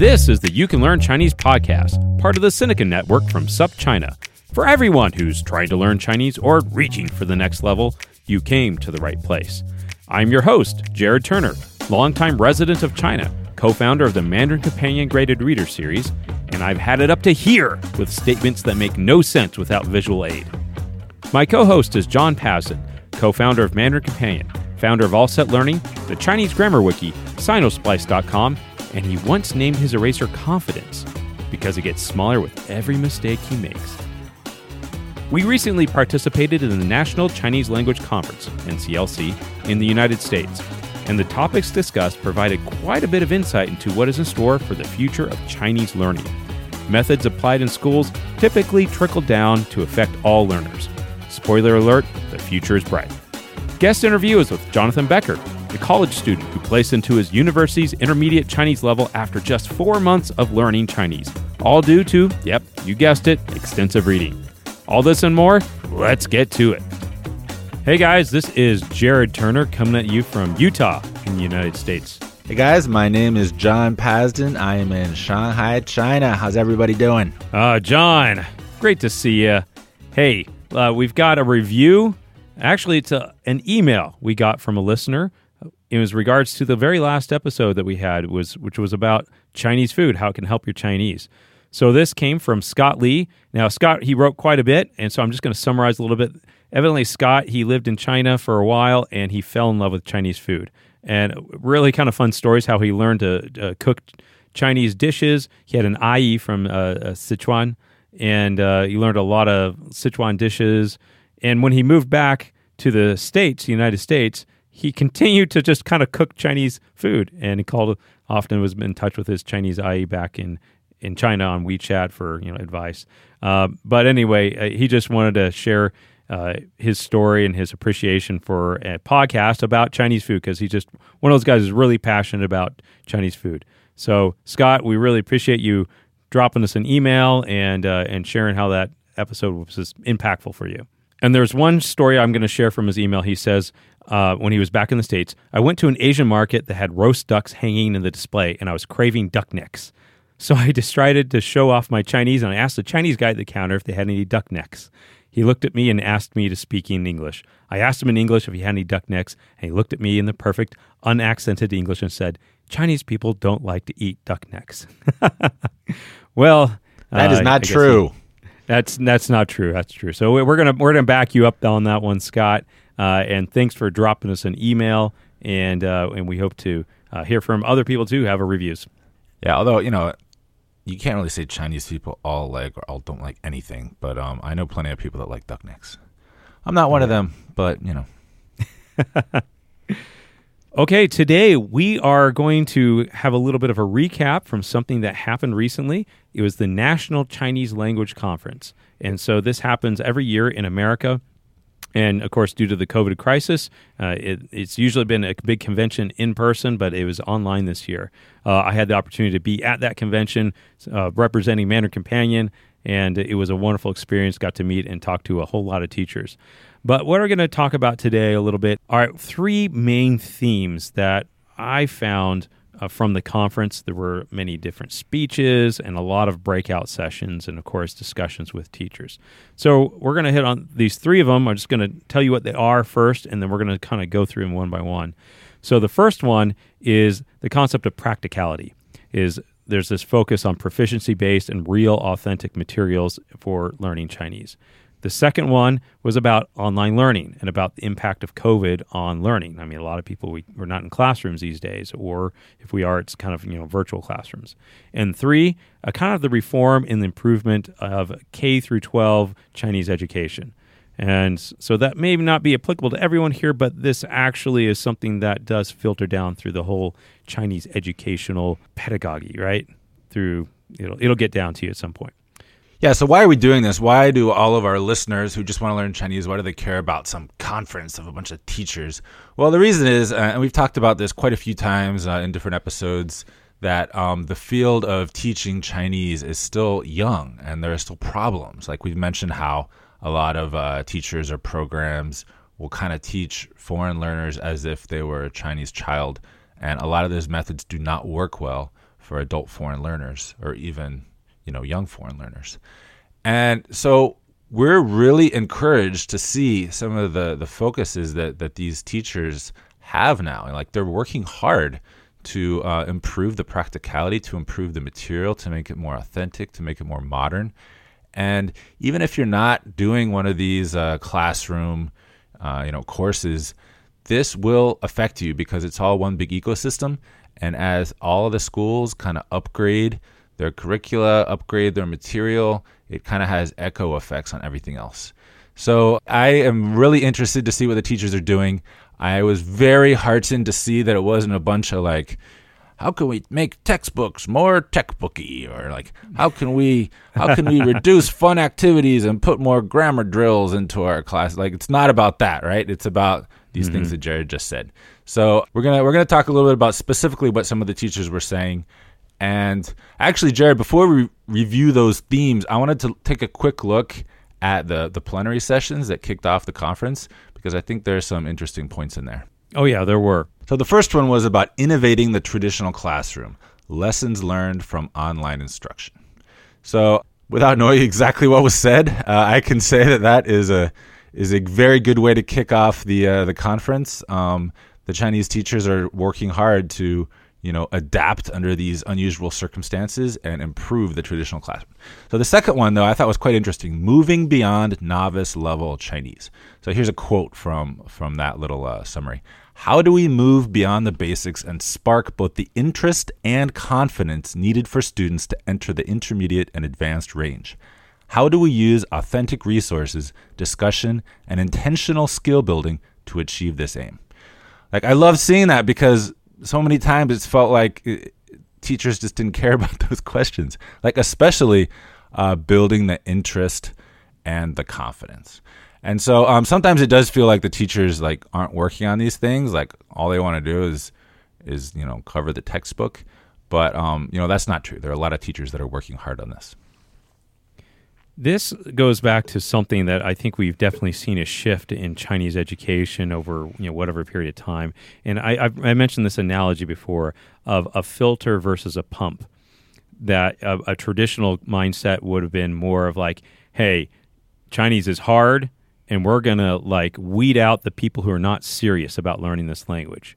This is the You Can Learn Chinese podcast, part of the Sinica Network from SupChina. For everyone who's trying to learn Chinese or reaching for the next level, you came to the right place. I'm your host, Jared Turner, longtime resident of China, co-founder of the Mandarin Companion Graded Reader Series, and I've had it up to here with statements that make no sense without visual aid. My co-host is John Pazin, co-founder of Mandarin Companion, founder of All Set Learning, the Chinese Grammar Wiki, Sinosplice.com, and he once named his eraser Confidence because it gets smaller with every mistake he makes. We recently participated in the National Chinese Language Conference, NCLC, in the United States, and the topics discussed provided quite a bit of insight into what is in store for the future of Chinese learning. Methods applied in schools typically trickle down to affect all learners. Spoiler alert, the future is bright. Guest interview is with Jonathan Becker, the college student who placed into his university's intermediate Chinese level after just 4 months of learning Chinese, all due to, yep, you guessed it, extensive reading. All this and more, let's get to it. Hey guys, this is Jared Turner coming at you from Utah in the United States. Hey guys, my name is John Pasden. I am in Shanghai, China. How's everybody doing? John, great to see you. Hey, we've got a review. Actually, it's an email we got from a listener. It was regards to the very last episode that we had, which was about Chinese food, how it can help your Chinese. So this came from Scott Lee. Now, Scott, he wrote quite a bit, and so I'm just going to summarize a little bit. Evidently, Scott, he lived in China for a while, and he fell in love with Chinese food. And really kind of fun stories how he learned to cook Chinese dishes. He had an IE from Sichuan, and he learned a lot of Sichuan dishes. And when he moved back to the States, the United States, he continued to just kind of cook Chinese food. And he often was in touch with his Chinese IE back in China on WeChat for advice. But anyway, he just wanted to share his story and his appreciation for a podcast about Chinese food because he's just one of those guys who's really passionate about Chinese food. So Scott, we really appreciate you dropping us an email and sharing how that episode was impactful for you. And there's one story I'm going to share from his email. He says, when he was back in the States, I went to an Asian market that had roast ducks hanging in the display, and I was craving duck necks. So I decided to show off my Chinese, and I asked the Chinese guy at the counter if they had any duck necks. He looked at me and asked me to speak in English. I asked him in English if he had any duck necks, and he looked at me in the perfect, unaccented English and said, "Chinese people don't like to eat duck necks." Well, that is not true. That's not true. That's true. So we're gonna back you up on that one, Scott. And thanks for dropping us an email. And we hope to hear from other people too, have our reviews. Yeah, although you can't really say Chinese people all like or all don't like anything. But I know plenty of people that like duck necks. I'm not one of them, but Okay, today we are going to have a little bit of a recap from something that happened recently. It was the National Chinese Language Conference. And so this happens every year in America. And of course, due to the COVID crisis, it's usually been a big convention in person, but it was online this year. I had the opportunity to be at that convention representing Mandarin Companion, and it was a wonderful experience. Got to meet and talk to a whole lot of teachers. But what we're going to talk about today a little bit are three main themes that I found from the conference. There were many different speeches and a lot of breakout sessions and, of course, discussions with teachers. So we're going to hit on these three of them. I'm just going to tell you what they are first, and then we're going to kind of go through them one by one. So the first one is the concept of practicality. There's this focus on proficiency-based and real authentic materials for learning Chinese. The second one was about online learning and about the impact of COVID on learning. I mean, a lot of people, we're not in classrooms these days, or if we are, it's kind of, virtual classrooms. And three, kind of the reform and the improvement of K through 12 Chinese education. And so that may not be applicable to everyone here, but this actually is something that does filter down through the whole Chinese educational pedagogy, right? Through it'll get down to you at some point. Yeah, so why are we doing this? Why do all of our listeners who just want to learn Chinese, why do they care about some conference of a bunch of teachers? Well, the reason is, and we've talked about this quite a few times in different episodes, that the field of teaching Chinese is still young and there are still problems. Like we've mentioned how a lot of teachers or programs will kind of teach foreign learners as if they were a Chinese child. And a lot of those methods do not work well for adult foreign learners or even, you know, young foreign learners. And so we're really encouraged to see some of the focuses that these teachers have now. And like, they're working hard to improve the practicality, to improve the material, to make it more authentic, to make it more modern. And even if you're not doing one of these classroom, courses, this will affect you because it's all one big ecosystem. And as all of the schools kind of upgrade their curricula, upgrade their material, it kind of has echo effects on everything else. So I am really interested to see what the teachers are doing. I was very heartened to see that it wasn't a bunch of like, how can we make textbooks more textbooky? Or like, how can we reduce fun activities and put more grammar drills into our class? Like, it's not about that, right? It's about these things that Jared just said. So we're gonna talk a little bit about specifically what some of the teachers were saying. And actually, Jared, before we review those themes, I wanted to take a quick look at the plenary sessions that kicked off the conference, because I think there are some interesting points in there. Oh, yeah, there were. So the first one was about innovating the traditional classroom, lessons learned from online instruction. So without knowing exactly what was said, I can say that is a very good way to kick off the conference. The Chinese teachers are working hard to adapt under these unusual circumstances and improve the traditional classroom. So the second one, though, I thought was quite interesting, moving beyond novice level Chinese. So here's a quote from that little summary. How do we move beyond the basics and spark both the interest and confidence needed for students to enter the intermediate and advanced range? How do we use authentic resources, discussion, and intentional skill building to achieve this aim? Like, I love seeing that because so many times it's felt like teachers just didn't care about those questions, like especially building the interest and the confidence. And so sometimes it does feel like the teachers like aren't working on these things. Like all they want to do is cover the textbook. But, that's not true. There are a lot of teachers that are working hard on this. This goes back to something that I think we've definitely seen a shift in Chinese education over whatever period of time. And I mentioned this analogy before of a filter versus a pump. That a traditional mindset would have been more of like, hey, Chinese is hard, and we're going to like weed out the people who are not serious about learning this language.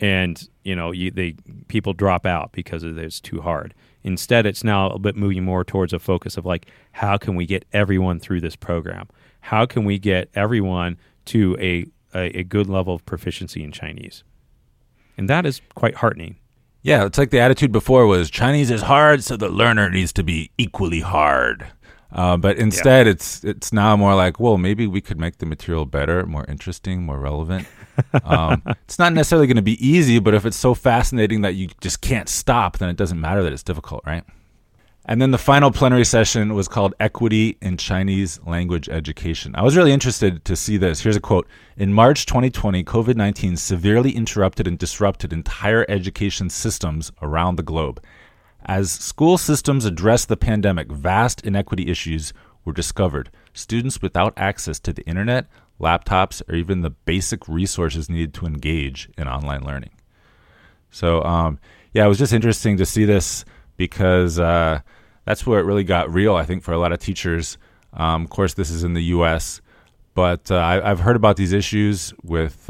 And people drop out because it's too hard. Instead, it's now a bit moving more towards a focus of like, how can we get everyone through this program? How can we get everyone to a good level of proficiency in Chinese? And that is quite heartening. Yeah, it's like the attitude before was Chinese is hard, so the learner needs to be equally hard. But instead, it's now more like, well, maybe we could make the material better, more interesting, more relevant. It's not necessarily going to be easy, but if it's so fascinating that you just can't stop, then it doesn't matter that it's difficult, right? And then the final plenary session was called Equity in Chinese Language Education. I was really interested to see this. Here's a quote. In March 2020, COVID-19 severely interrupted and disrupted entire education systems around the globe. As school systems addressed the pandemic, vast inequity issues were discovered. Students without access to the internet, laptops, or even the basic resources needed to engage in online learning. So, it was just interesting to see this because that's where it really got real, I think, for a lot of teachers. Of course, this is in the U.S., but I've heard about these issues with,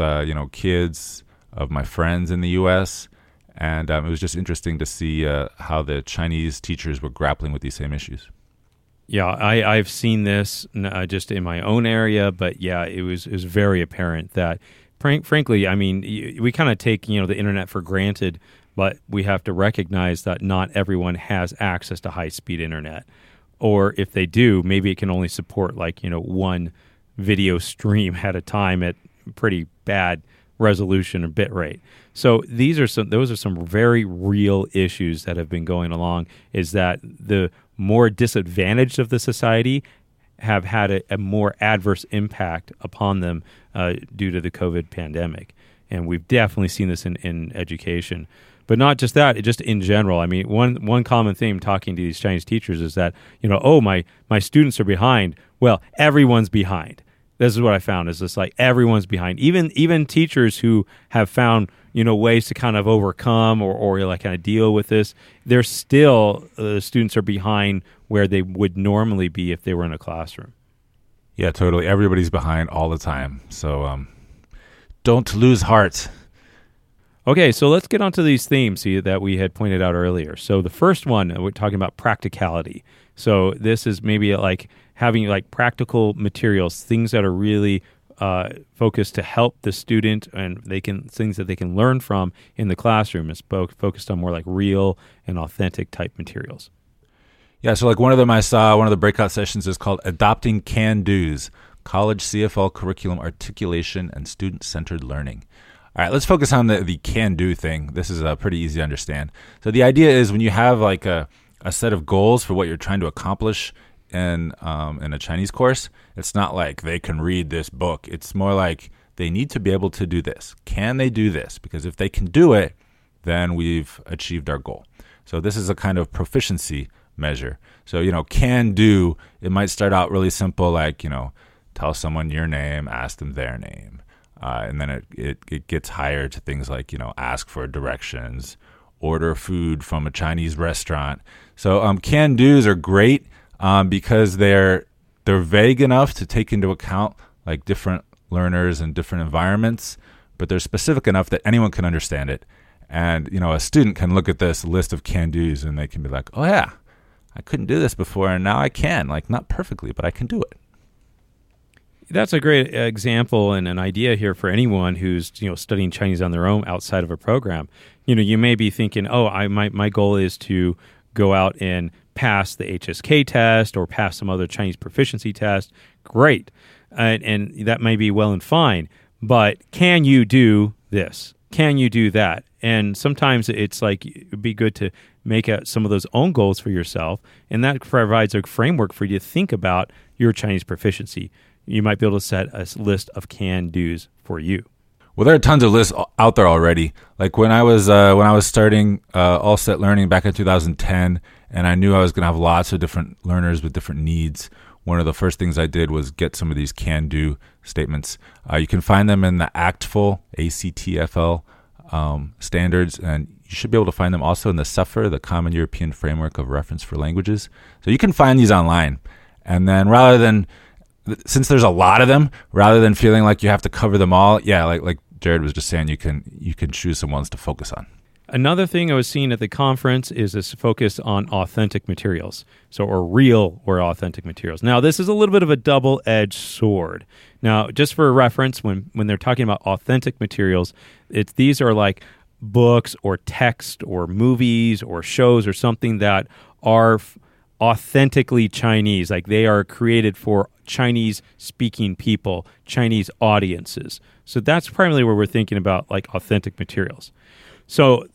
kids of my friends in the U.S., and it was just interesting to see how the Chinese teachers were grappling with these same issues. Yeah, I've seen this just in my own area, but yeah, it was very apparent that, frankly, I mean, we kind of take the internet for granted, but we have to recognize that not everyone has access to high-speed internet, or if they do, maybe it can only support like one video stream at a time at pretty bad resolution or bit rate. So those are some very real issues that have been going along, is that the more disadvantaged of the society have had a more adverse impact upon them due to the COVID pandemic. And we've definitely seen this in education. But not just that, just in general. I mean, one common theme talking to these Chinese teachers is that, my students are behind. Well, everyone's behind. this is what I found, is it's like everyone's behind. Even teachers who have found, you know, ways to kind of overcome or like kind of deal with this, they're still, the students are behind where they would normally be if they were in a classroom. Yeah, totally. Everybody's behind all the time. So don't lose heart. Okay, so let's get onto these themes that we had pointed out earlier. So the first one, we're talking about practicality. So this is maybe like having like practical materials, things that are really focused to help the student, and things that they can learn from in the classroom. It's focused on more like real and authentic type materials. Yeah, so like one of them I saw, one of the breakout sessions is called Adopting Can-Dos, College CFL Curriculum Articulation and Student-Centered Learning. All right, let's focus on the can-do thing. This is pretty easy to understand. So the idea is when you have like a set of goals for what you're trying to accomplish in a Chinese course, it's not like they can read this book. It's more like they need to be able to do this. Can they do this? Because if they can do it, then we've achieved our goal. So this is a kind of proficiency measure. So, you know, can do, it might start out really simple, like, you know, tell someone your name, ask them their name. And then it gets higher to things like, you know, ask for directions, order food from a Chinese restaurant. So can-dos are great because they're vague enough to take into account like different learners and different environments, but they're specific enough that anyone can understand it. And, you know, a student can look at this list of can-dos and they can be like, oh yeah, I couldn't do this before and now I can, like not perfectly, but I can do it. That's a great example and an idea here for anyone who's, you know, studying Chinese on their own outside of a program. You know, you may be thinking, oh, my goal is to go out and pass the HSK test or pass some other Chinese proficiency test. Great. And that may be well and fine, but can you do this? Can you do that? And sometimes it's like it'd be good to make out some of those own goals for yourself, and that provides a framework for you to think about your Chinese proficiency. You might be able to set a list of can-dos for you. Well, there are tons of lists out there already. Like when I was starting All Set Learning back in 2010, and I knew I was going to have lots of different learners with different needs, one of the first things I did was get some of these can-do statements. You can find them in the ACTFL, ACTFL standards, and you should be able to find them also in the CEFR, the Common European Framework of Reference for Languages. So you can find these online. And then since there's a lot of them, rather than feeling like you have to cover them all, yeah, like Jared was just saying, you can choose some ones to focus on. Another thing I was seeing at the conference is this focus on authentic materials, or real or authentic materials. Now, this is a little bit of a double-edged sword. Now, just for reference, when they're talking about authentic materials, these are like books or text or movies or shows or something that are authentically Chinese, like they are created for Chinese-speaking people, Chinese audiences. So that's primarily where we're thinking about like authentic materials. So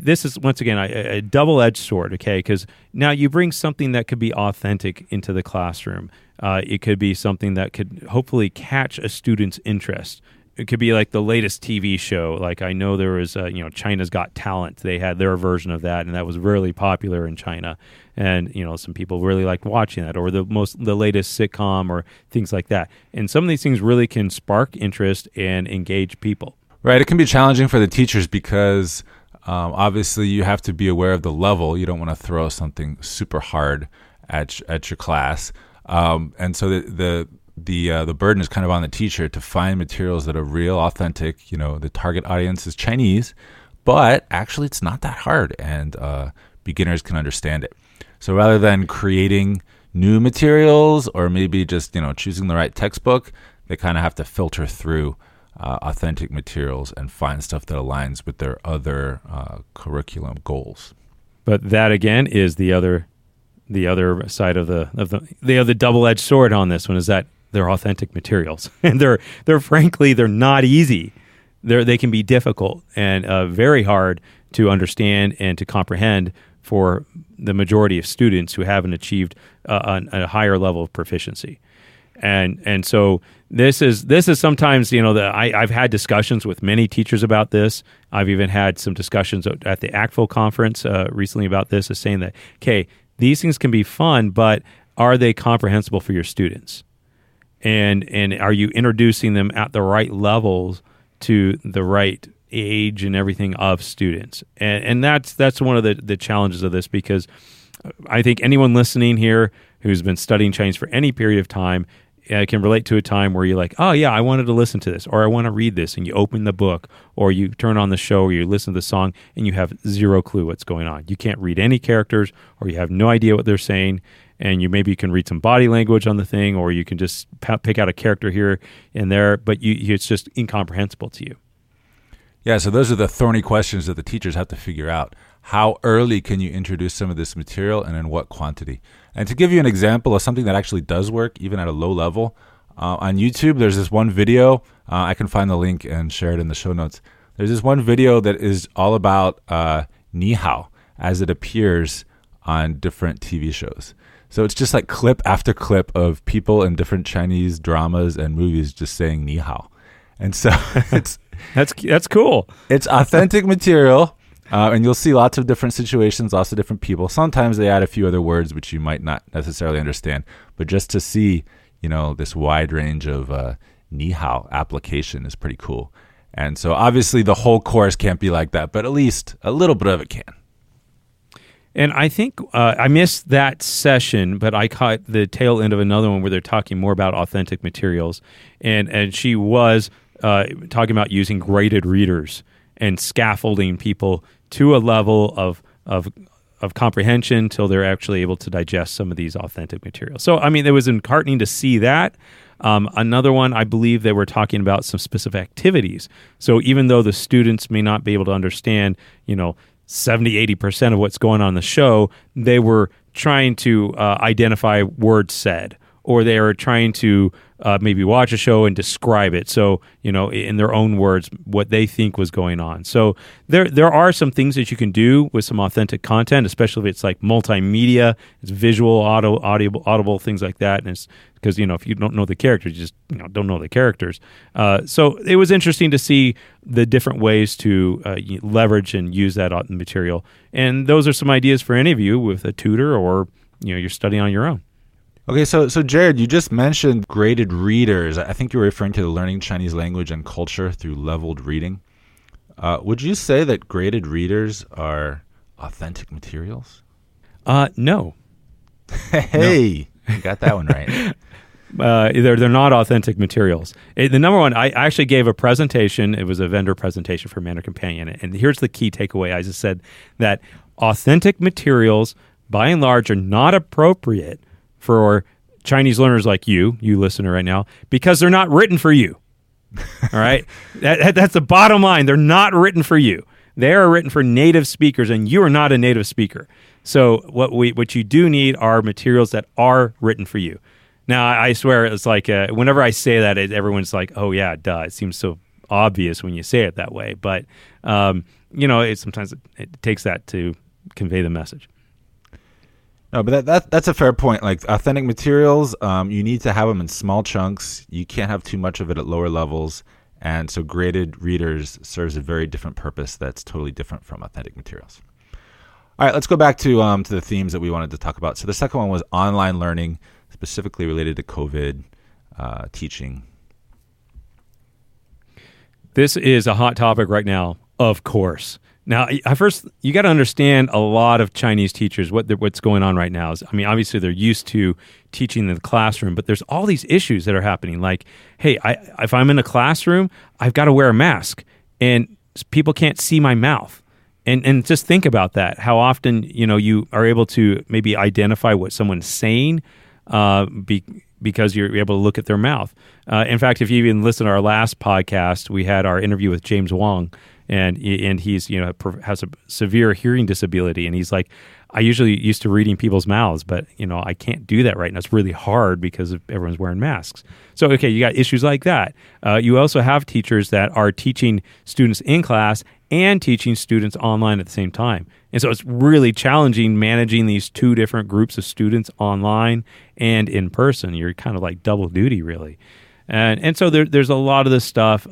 this is, once again, a double-edged sword, okay? Because now you bring something that could be authentic into the classroom. It could be something that could hopefully catch a student's interest. It could be like the latest TV show. Like I know there was, China's Got Talent. They had their version of that, and that was really popular in China. And, you know, some people really liked watching that, or the latest sitcom or things like that. And some of these things really can spark interest and engage people. Right. It can be challenging for the teachers because obviously you have to be aware of the level. You don't want to throw something super hard at your class. And so the burden is kind of on the teacher to find materials that are real, authentic. You know, the target audience is Chinese, but actually it's not that hard and beginners can understand it. So rather than creating new materials or maybe just, you know, choosing the right textbook, they kind of have to filter through authentic materials and find stuff that aligns with their other curriculum goals. But that again is the other side of the other double-edged sword on this one, is that they're authentic materials and they're frankly they're not easy. They can be difficult and very hard to understand and to comprehend for the majority of students who haven't achieved a higher level of proficiency. And so this is sometimes, you know, I've had discussions with many teachers about this. I've even had some discussions at the ACTFL conference recently about this, is saying that, okay, these things can be fun, but are they comprehensible for your students? And are you introducing them at the right levels to the right age and everything of students? And that's one of the challenges of this, because I think anyone listening here who's been studying Chinese for any period of time can relate to a time where you're like, oh yeah, I wanted to listen to this, or I want to read this, and you open the book, or you turn on the show, or you listen to the song, and you have zero clue what's going on. You can't read any characters, or you have no idea what they're saying, and you maybe can read some body language on the thing, or you can just pick out a character here and there, but it's just incomprehensible to you. Yeah, so those are the thorny questions that the teachers have to figure out. How early can you introduce some of this material, and in what quantity? And to give you an example of something that actually does work, even at a low level, on YouTube, there's this one video. I can find the link and share it in the show notes. There's this one video that is all about ni hao as it appears on different TV shows. So it's just like clip after clip of people in different Chinese dramas and movies just saying ni hao. And so it's... That's cool. It's authentic material, and you'll see lots of different situations, lots of different people. Sometimes they add a few other words which you might not necessarily understand, but just to see, this wide range of ni hao application is pretty cool. And so obviously the whole course can't be like that, but at least a little bit of it can. And I think I missed that session, but I caught the tail end of another one where they're talking more about authentic materials, and she was talking about using graded readers and scaffolding people to a level of comprehension till they're actually able to digest some of these authentic materials. So, I mean, it was enheartening to see that. Another one, I believe they were talking about some specific activities. So even though the students may not be able to understand, 70-80% of what's going on in the show, they were trying to identify words said, or they are trying to maybe watch a show and describe it. So, in their own words, what they think was going on. So there are some things that you can do with some authentic content, especially if it's like multimedia, it's visual, audible, things like that. And it's because, if you don't know the characters, you just don't know the characters. So it was interesting to see the different ways to leverage and use that material. And those are some ideas for any of you with a tutor or, you're studying on your own. Okay, so Jared, you just mentioned graded readers. I think you were referring to the learning Chinese language and culture through leveled reading. Would you say that graded readers are authentic materials? No. Hey, no. You got that one right. They're not authentic materials. The number one, I actually gave a presentation. It was a vendor presentation for Mandarin Companion. And here's the key takeaway. I just said that authentic materials, by and large, are not appropriate for Chinese learners like you listener right now, because they're not written for you, all right? That's the bottom line. They're not written for you. They are written for native speakers, and you are not a native speaker. So what you do need are materials that are written for you. Now, I swear, it's like whenever I say that, everyone's like, oh, yeah, duh. It seems so obvious when you say it that way. But, sometimes it takes that to convey the message. No, but that's a fair point. Like authentic materials, you need to have them in small chunks. You can't have too much of it at lower levels. And so graded readers serves a very different purpose that's totally different from authentic materials. All right, let's go back to the themes that we wanted to talk about. So the second one was online learning, specifically related to COVID teaching. This is a hot topic right now, of course. Now, first, you got to understand a lot of Chinese teachers, what's going on right now is, obviously they're used to teaching in the classroom, but there's all these issues that are happening. Like, hey, if I'm in a classroom, I've got to wear a mask, and people can't see my mouth. And just think about that, how often, you are able to maybe identify what someone's saying because you're able to look at their mouth. In fact, if you even listen to our last podcast, we had our interview with James Wong, and he's has a severe hearing disability, and he's like, I usually used to reading people's mouths, but I can't do that right now. It's really hard because everyone's wearing masks. So okay, you got issues like that. You also have teachers that are teaching students in class and teaching students online at the same time, and so it's really challenging managing these two different groups of students online and in person. You're kind of like double duty, really, and so there's a lot of this stuff.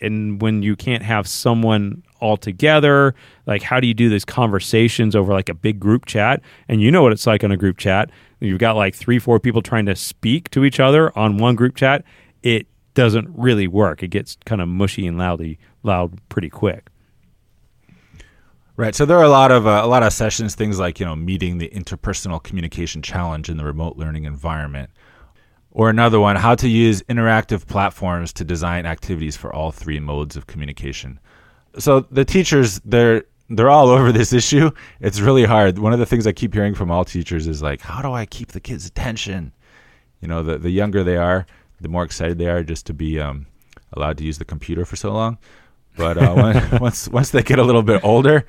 And when you can't have someone all together? Like, how do you do these conversations over like a big group chat? And you know what it's like on a group chat. You've got like 3-4 people trying to speak to each other on one group chat. It doesn't really work. It gets kind of mushy and loud pretty quick. Right. So there are a lot of sessions, things like, meeting the interpersonal communication challenge in the remote learning environment. Or another one, how to use interactive platforms to design activities for all three modes of communication. So the teachers, they're all over this issue. It's really hard. One of the things I keep hearing from all teachers is like, how do I keep the kids' attention? The younger they are, the more excited they are just to be allowed to use the computer for so long. But once they get a little bit older,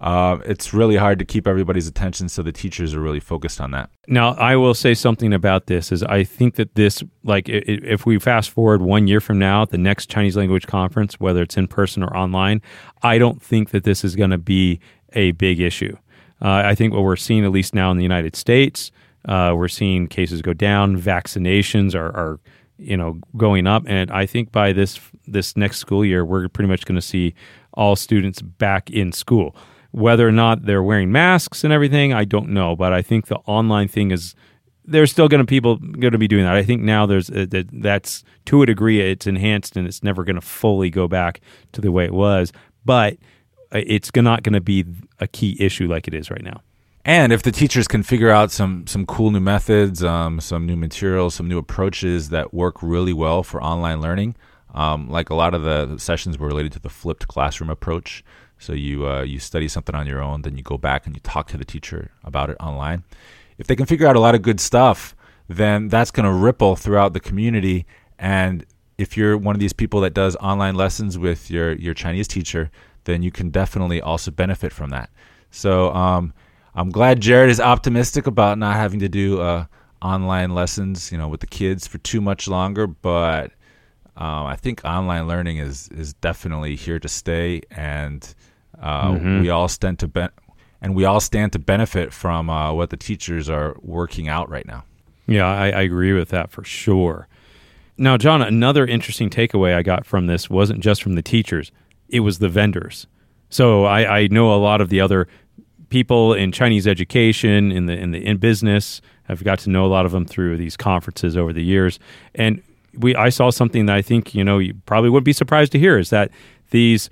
it's really hard to keep everybody's attention, so the teachers are really focused on that. Now, I will say something about this is I think that this, if we fast forward 1 year from now, the next Chinese language conference, whether it's in person or online, I don't think that this is going to be a big issue. I think what we're seeing, at least now in the United States, we're seeing cases go down, vaccinations are going up, and I think by this next school year, we're pretty much going to see all students back in school. Whether or not they're wearing masks and everything, I don't know. But I think the online thing is, there's still going to be doing that. I think now there's that's to a degree it's enhanced and it's never going to fully go back to the way it was. But it's not going to be a key issue like it is right now. And if the teachers can figure out some cool new methods, some new materials, some new approaches that work really well for online learning, like a lot of the sessions were related to the flipped classroom approach. So you study something on your own, then you go back and you talk to the teacher about it online. If they can figure out a lot of good stuff, then that's going to ripple throughout the community. And if you're one of these people that does online lessons with your Chinese teacher, then you can definitely also benefit from that. So I'm glad Jared is optimistic about not having to do online lessons, with the kids for too much longer, but I think online learning is definitely here to stay, and we all stand to benefit from what the teachers are working out right now. Yeah, I agree with that for sure. Now, John, another interesting takeaway I got from this wasn't just from the teachers; it was the vendors. So I know a lot of the other people in Chinese education in business. I've got to know a lot of them through these conferences over the years, and I saw something that I think, you probably wouldn't be surprised to hear is that these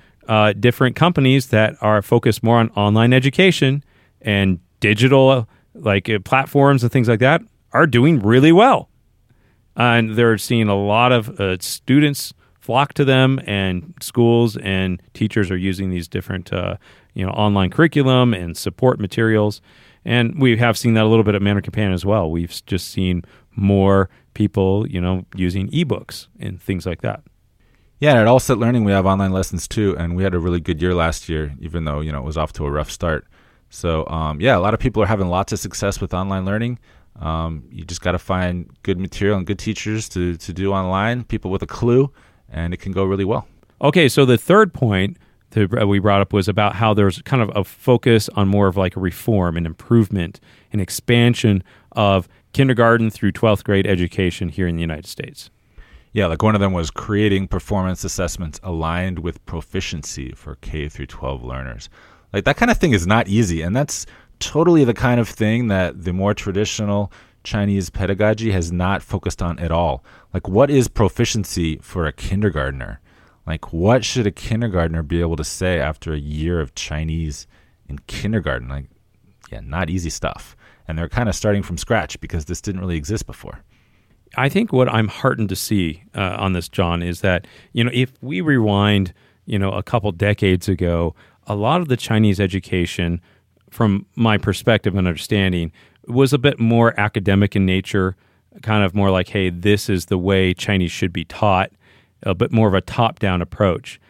different companies that are focused more on online education and digital platforms and things like that are doing really well. And they're seeing a lot of students flock to them, and schools and teachers are using these different online curriculum and support materials. And we have seen that a little bit at Mandarin Companion as well. We've just seen more people, using ebooks and things like that. Yeah, and at All Set Learning, we have online lessons too, and we had a really good year last year, even though, it was off to a rough start. So, a lot of people are having lots of success with online learning. You just got to find good material and good teachers to do online, people with a clue, and it can go really well. Okay, so the third point that we brought up was about how there's kind of a focus on more of like a reform and improvement and expansion of kindergarten through 12th grade education here in the United States. Yeah, like one of them was creating performance assessments aligned with proficiency for K through 12 learners. Like that kind of thing is not easy, and that's totally the kind of thing that the more traditional Chinese pedagogy has not focused on at all. Like, what is proficiency for a kindergartner? Like, what should a kindergartner be able to say after a year of Chinese in kindergarten? Like, yeah, not easy stuff. And they're kind of starting from scratch because this didn't really exist before. I think what I'm heartened to see on this, John, is that, if we rewind, a couple decades ago, a lot of the Chinese education, from my perspective and understanding, was a bit more academic in nature, kind of more like, hey, this is the way Chinese should be taught, a bit more of a top-down approach.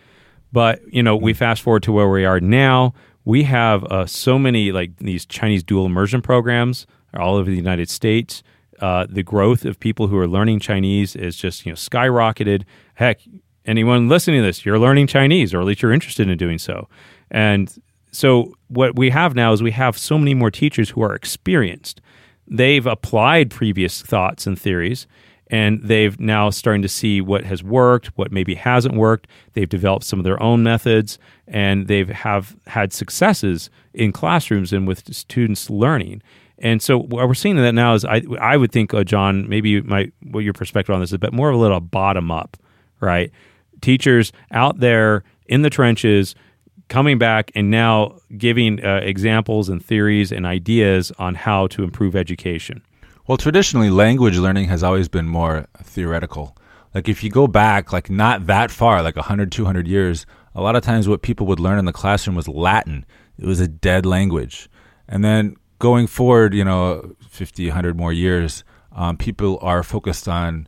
But, we fast forward to where we are now. We have so many these Chinese dual immersion programs all over the United States. The growth of people who are learning Chinese is just skyrocketed. Heck, anyone listening to this, you're learning Chinese, or at least you're interested in doing so. And so what we have now is we have so many more teachers who are experienced. They've applied previous thoughts and theories, And they've now starting to see what has worked, what maybe hasn't worked. They've developed some of their own methods, and they've had successes in classrooms and with students learning. And so what we're seeing in that now is I would think, John, maybe what your perspective on this is, but more of a little bottom-up, right? Teachers out there in the trenches coming back and now giving examples and theories and ideas on how to improve education. Well, traditionally, language learning has always been more theoretical. Like if you go back, like not that far, like 100, 200 years, a lot of times what people would learn in the classroom was Latin. It was a dead language. And then going forward, 50, 100 more years, people are focused on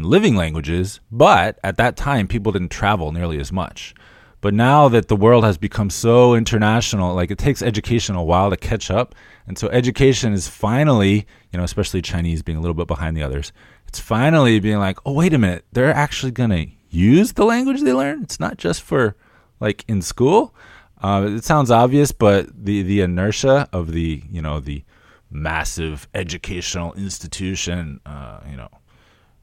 living languages. But at that time, people didn't travel nearly as much. But now that the world has become so international, like it takes education a while to catch up. And so education is finally, especially Chinese being a little bit behind the others, it's finally being like, oh, wait a minute, they're actually going to use the language they learn? It's not just for like in school. It sounds obvious, but the inertia of the massive educational institution,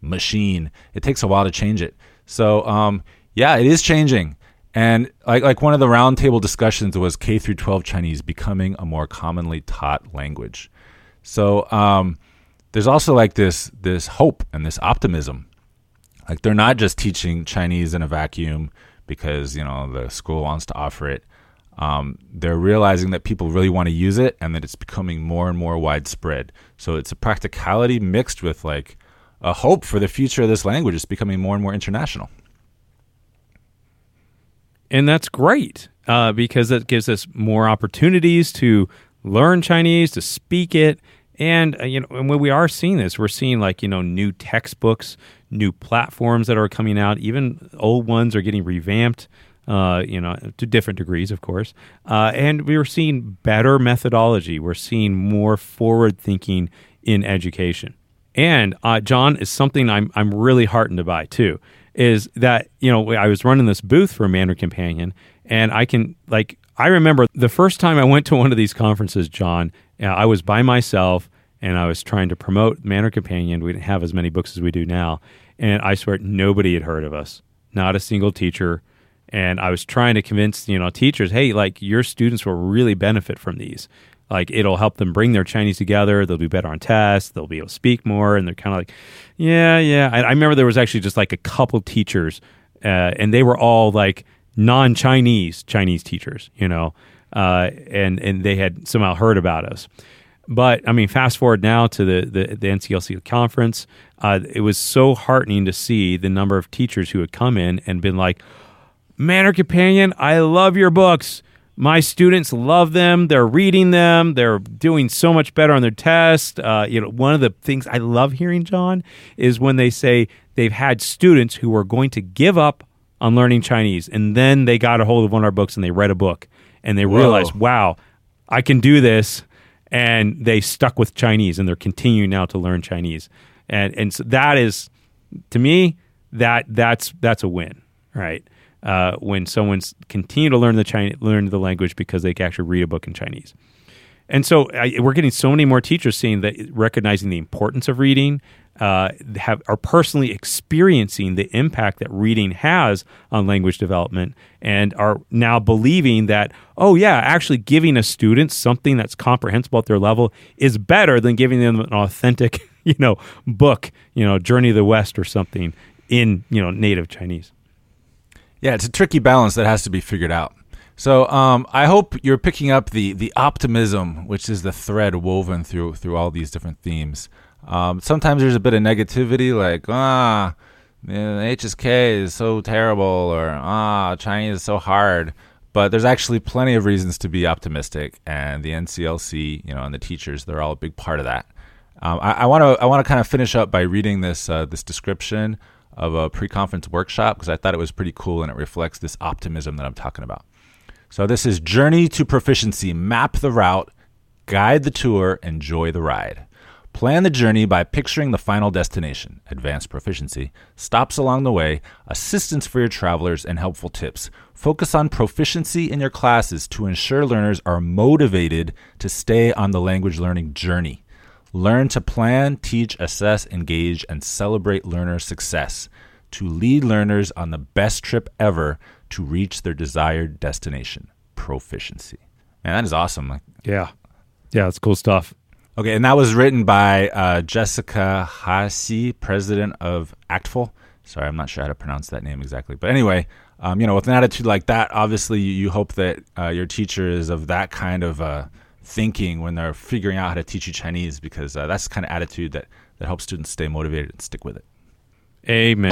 machine, it takes a while to change it. So it is changing. And like one of the roundtable discussions was K through 12 Chinese becoming a more commonly taught language. So there's also like this hope and this optimism. Like they're not just teaching Chinese in a vacuum because the school wants to offer it. They're realizing that people really want to use it and that it's becoming more and more widespread. So it's a practicality mixed with like a hope for the future of this language. It's becoming more and more international. And that's great because that gives us more opportunities to learn Chinese, to speak it. And, and when we are seeing this, we're seeing like, new textbooks, new platforms that are coming out. Even old ones are getting revamped, to different degrees, of course. And we are seeing better methodology. We're seeing more forward thinking in education. And, John, is something I'm really heartened by, too. Is that, I was running this booth for Mandarin Companion, and I remember the first time I went to one of these conferences, John, I was by myself, and I was trying to promote Mandarin Companion. We didn't have as many books as we do now, and I swear nobody had heard of us, not a single teacher, and I was trying to convince, teachers, hey, like, your students will really benefit from these. Like, it'll help them bring their Chinese together. They'll be better on tests. They'll be able to speak more. And they're kind of like, yeah. I remember there was actually just like a couple teachers, and they were all like non-Chinese Chinese teachers, and they had somehow heard about us. But, fast forward now to the NCLC conference. It was so heartening to see the number of teachers who had come in and been like, Mandarin Companion, I love your books. My students love them. They're reading them. They're doing so much better on their tests. One of the things I love hearing, John, is when they say they've had students who were going to give up on learning Chinese, and then they got a hold of one of our books and they read a book and they realized, wow, I can do this, and they stuck with Chinese and they're continuing now to learn Chinese, and so that is, to me, that's a win, right? When someone's continue to learn the language because they can actually read a book in Chinese. And so we're getting so many more teachers seeing that, recognizing the importance of reading, are personally experiencing the impact that reading has on language development, and are now believing that, actually giving a student something that's comprehensible at their level is better than giving them an authentic, book, Journey of the West or something in, native Chinese. Yeah, it's a tricky balance that has to be figured out. So I hope you're picking up the optimism, which is the thread woven through all these different themes. Sometimes there's a bit of negativity, like, HSK is so terrible, or Chinese is so hard. But there's actually plenty of reasons to be optimistic, and the NCLC, and the teachers, they're all a big part of that. I want to kind of finish up by reading this this description of a pre-conference workshop, because I thought it was pretty cool and it reflects this optimism that I'm talking about. So this is Journey to Proficiency, map the route, guide the tour, enjoy the ride. Plan the journey by picturing the final destination, advanced proficiency, stops along the way, assistance for your travelers, and helpful tips. Focus on proficiency in your classes to ensure learners are motivated to stay on the language learning journey. Learn to plan, teach, assess, engage, and celebrate learner success to lead learners on the best trip ever to reach their desired destination, proficiency. Man, that is awesome. Yeah. Yeah, that's cool stuff. Okay, and that was written by Jessica Hasi, president of ACTFL. Sorry, I'm not sure how to pronounce that name exactly. But anyway, with an attitude like that, obviously you hope that your teacher is of that kind of thinking when they're figuring out how to teach you Chinese, because that's the kind of attitude that helps students stay motivated and stick with it. Amen.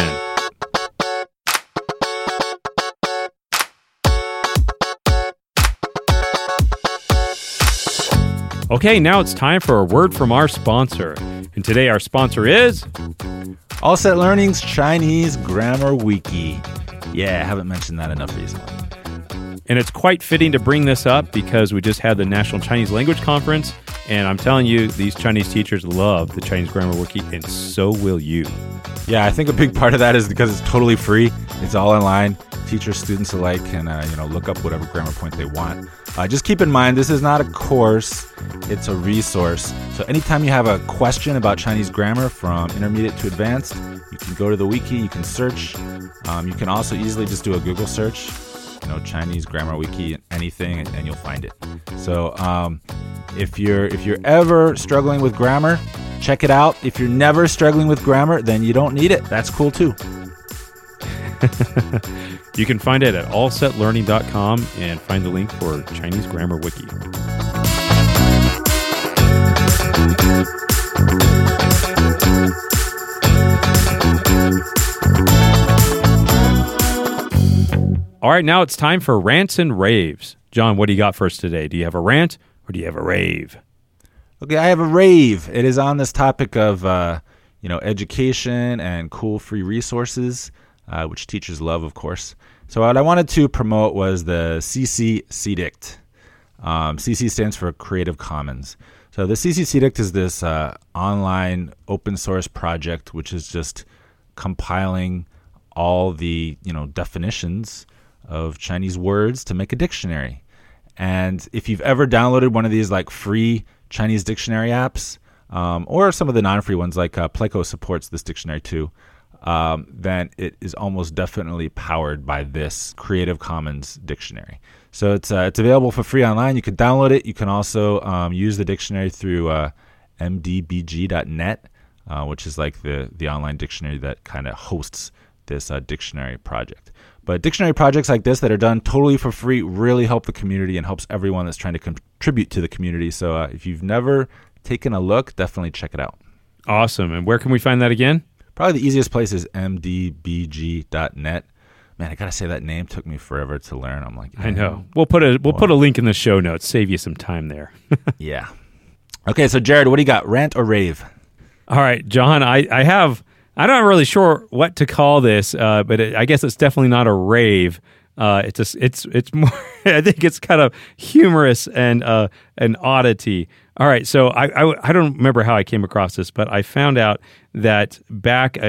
Okay, now it's time for a word from our sponsor. And today our sponsor is All Set Learning's Chinese Grammar Wiki. Yeah, I haven't mentioned that enough recently. And it's quite fitting to bring this up because we just had the National Chinese Language Conference, and I'm telling you, these Chinese teachers love the Chinese Grammar Wiki, and so will you. Yeah, I think a big part of that is because it's totally free. It's all online. Teachers, students alike can look up whatever grammar point they want. Just keep in mind, this is not a course, it's a resource. So anytime you have a question about Chinese grammar from intermediate to advanced, you can go to the wiki, you can search. You can also easily just do a Google search, Chinese Grammar Wiki, anything, and you'll find it. So if you're ever struggling with grammar, check it out. If you're never struggling with grammar, then you don't need it. That's cool too. You can find it at allsetlearning.com and find the link for Chinese Grammar Wiki. All right, now it's time for rants and raves. John, what do you got for us today? Do you have a rant or do you have a rave? Okay, I have a rave. It is on this topic of education and cool free resources. Which teachers love, of course. So what I wanted to promote was the CC-CEDict. CC stands for Creative Commons. So the CC-CEDict is this online open source project, which is just compiling all the definitions of Chinese words to make a dictionary. And if you've ever downloaded one of these free Chinese dictionary apps, or some of the non-free ones like Pleco supports this dictionary too, then it is almost definitely powered by this Creative Commons dictionary. So it's available for free online. You can download it. You can also use the dictionary through mdbg.net, which is the online dictionary that kind of hosts this dictionary project. But dictionary projects like this that are done totally for free really help the community and helps everyone that's trying to contribute to the community. So if you've never taken a look, definitely check it out. Awesome. And where can we find that again? Probably the easiest place is mdbg.net. Man, I gotta say that name took me forever to learn. I'm like, I know. We'll put a link in the show notes. Save you some time there. Yeah. Okay, so Jared, what do you got? Rant or rave? All right, John. I'm not really sure what to call this, but I guess it's definitely not a rave. It's more. I think it's kind of humorous and an oddity. All right, so I don't remember how I came across this, but I found out that back the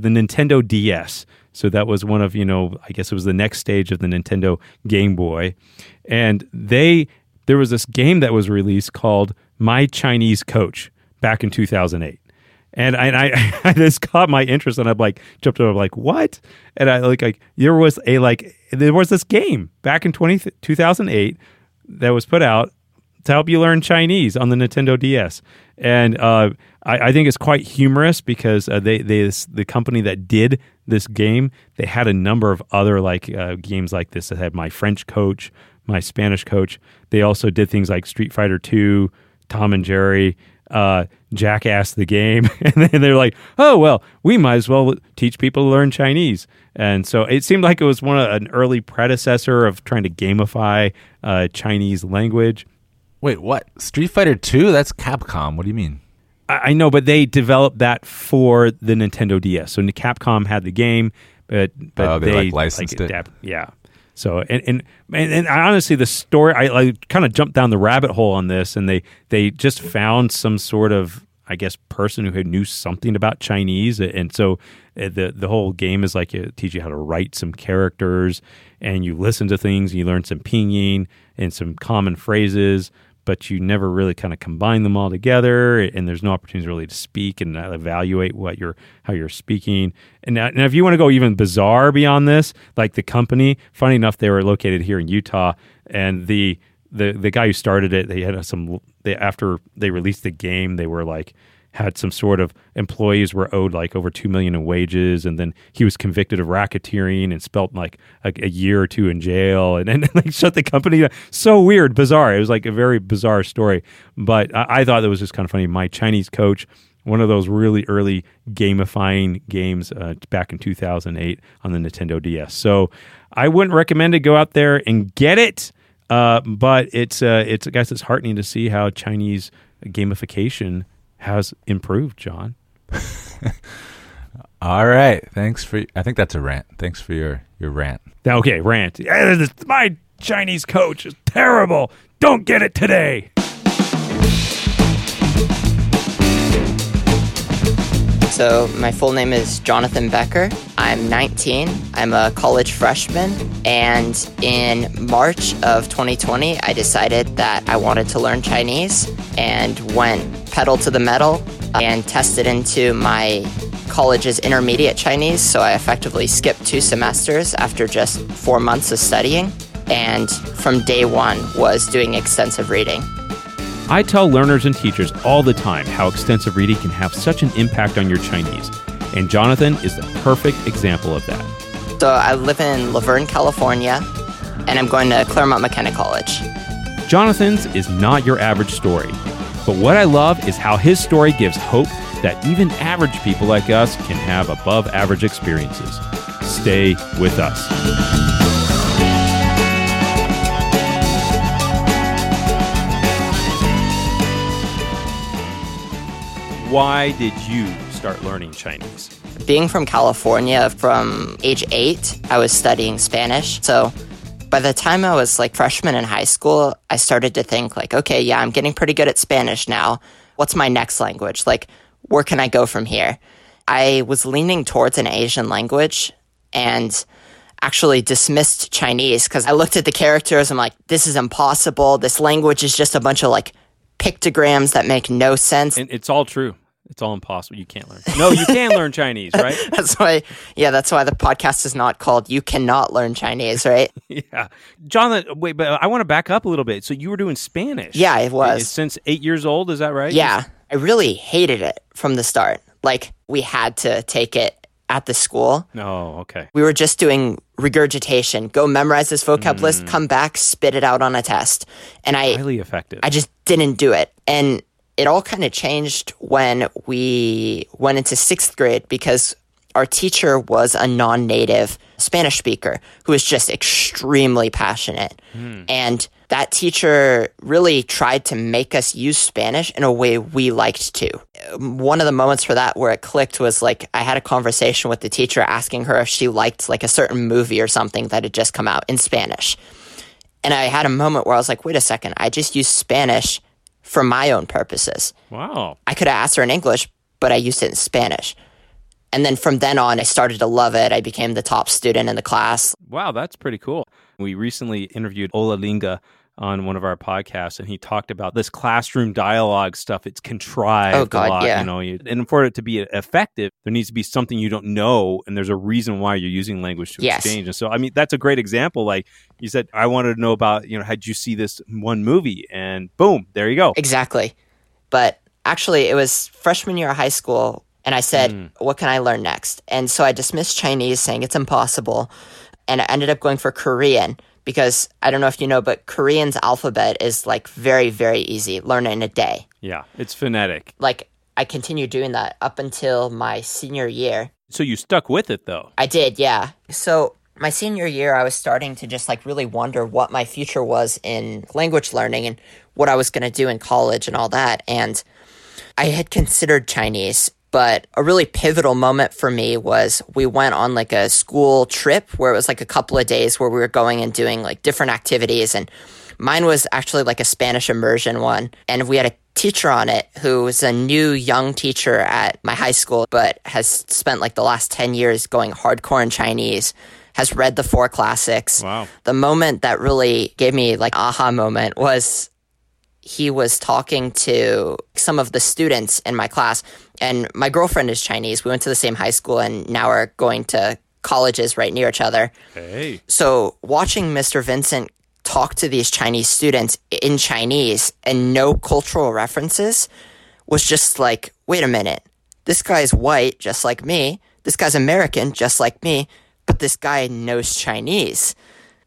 Nintendo DS, so that was one of, I guess it was the next stage of the Nintendo Game Boy, and there was this game that was released called My Chinese Coach back in 2008. And I this caught my interest, and jumped over, what? And there was this game back in 2008 that was put out to help you learn Chinese on the Nintendo DS. And I think it's quite humorous because the company that did this game, they had a number of other games like this that had My French Coach, My Spanish Coach. They also did things like Street Fighter 2, Tom and Jerry, Jackass the game. And then they're like, oh, well, we might as well teach people to learn Chinese. And so it seemed like it was an early predecessor of trying to gamify Chinese language. Wait, what? Street Fighter 2? That's Capcom. What do you mean? I know, but they developed that for the Nintendo DS. So Capcom had the game, but they licensed it. Yeah. So and I honestly, the story, I kind of jumped down the rabbit hole on this, and they just found some sort of, I guess, person who knew something about Chinese, and so the whole game is it teaches you how to write some characters, and you listen to things, and you learn some pinyin and some common phrases. but you never really kind of combine them all together, and there's no opportunities really to speak and evaluate what you're, how you're speaking. And now, if you want to go even bizarre beyond this, like the company, funny enough, they were located here in Utah, and the guy who started it, they had some, after they released the game, they were like, had some sort of employees were owed like over $2 million in wages, and then he was convicted of racketeering and spent like a year or two in jail, and then like shut the company down. So weird, bizarre. It was like a very bizarre story, but I thought that was just kind of funny. My Chinese Coach, one of those really early gamifying games back in 2008 on the Nintendo DS. So I wouldn't recommend it. Go out there and get it, but it's I guess it's heartening to see how Chinese gamification has improved, John. All right. Thanks for, I think that's a rant. Thanks for your rant. Okay, rant. My Chinese Coach is terrible. Don't get it today. So my full name is Jonathan Becker. I'm 19. I'm a college freshman. And in March of 2020, I decided that I wanted to learn Chinese and went pedal to the metal and tested into my college's intermediate Chinese. So I effectively skipped 2 semesters after just 4 months of studying. And from day one was doing extensive reading. I tell learners and teachers all the time how extensive reading can have such an impact on your Chinese, and Jonathan is the perfect example of that. So I live in La Verne, California, and I'm going to Claremont McKenna College. Jonathan's is not your average story, but what I love is how his story gives hope that even average people like us can have above average experiences. Stay with us. Why did you start learning Chinese? Being from California, from age 8, I was studying Spanish. So by the time I was like freshman in high school, I started to think like, okay, yeah, I'm getting pretty good at Spanish now. What's my next language? Like, where can I go from here? I was leaning towards an Asian language and actually dismissed Chinese because I looked at the characters. I'm like, this is impossible. This language is just a bunch of like pictograms that make no sense. And it's all true. It's all impossible. You can't learn. No, you can learn Chinese, right? That's why the podcast is not called You Cannot Learn Chinese, right? Yeah. Jonathan, wait, but I want to back up a little bit. So you were doing Spanish. Yeah, it was. Since 8 years old, is that right? Yeah. I really hated it from the start. Like, we had to take it at the school. Oh, okay. We were just doing regurgitation. Go memorize this vocab list, come back, spit it out on a test. And highly effective. I just didn't do it. And it all kind of changed when we went into 6th grade because our teacher was a non-native Spanish speaker who was just extremely passionate. Mm. And that teacher really tried to make us use Spanish in a way we liked to. One of the moments for that where it clicked was like I had a conversation with the teacher asking her if she liked like a certain movie or something that had just come out in Spanish. And I had a moment where I was like, wait a second, I just used Spanish for my own purposes. Wow. I could have asked her in English, but I used it in Spanish. And then from then on, I started to love it. I became the top student in the class. Wow, that's pretty cool. We recently interviewed Ola Linga on one of our podcasts, and he talked about this classroom dialogue stuff. It's contrived a lot, yeah. You know. And for it to be effective, there needs to be something you don't know, and there's a reason why you're using language to exchange. And so, I mean, that's a great example. Like you said, I wanted to know about, you know, how'd you see this one movie? And boom, there you go. Exactly. But actually, it was freshman year of high school, and I said, what can I learn next? And so I dismissed Chinese, saying it's impossible, and I ended up going for Korean. Because I don't know if you know, but Korean's alphabet is like very, very easy. Learn it in a day. Yeah, it's phonetic. Like I continued doing that up until my senior year. So you stuck with it though? I did, yeah. So my senior year, I was starting to just like really wonder what my future was in language learning and what I was going to do in college and all that. And I had considered Chinese. But a really pivotal moment for me was we went on like a school trip where it was like a couple of days where we were going and doing like different activities. And mine was actually like a Spanish immersion one. And we had a teacher on it who was a new young teacher at my high school, but has spent like the last 10 years going hardcore in Chinese, has read the 4 classics. Wow. The moment that really gave me like aha moment was he was talking to some of the students in my class, and my girlfriend is Chinese. We went to the same high school and now are going to colleges right near each other. Hey. So watching Mr. Vincent talk to these Chinese students in Chinese and no cultural references was just like, wait a minute, this guy's white just like me, this guy's American just like me, but this guy knows Chinese.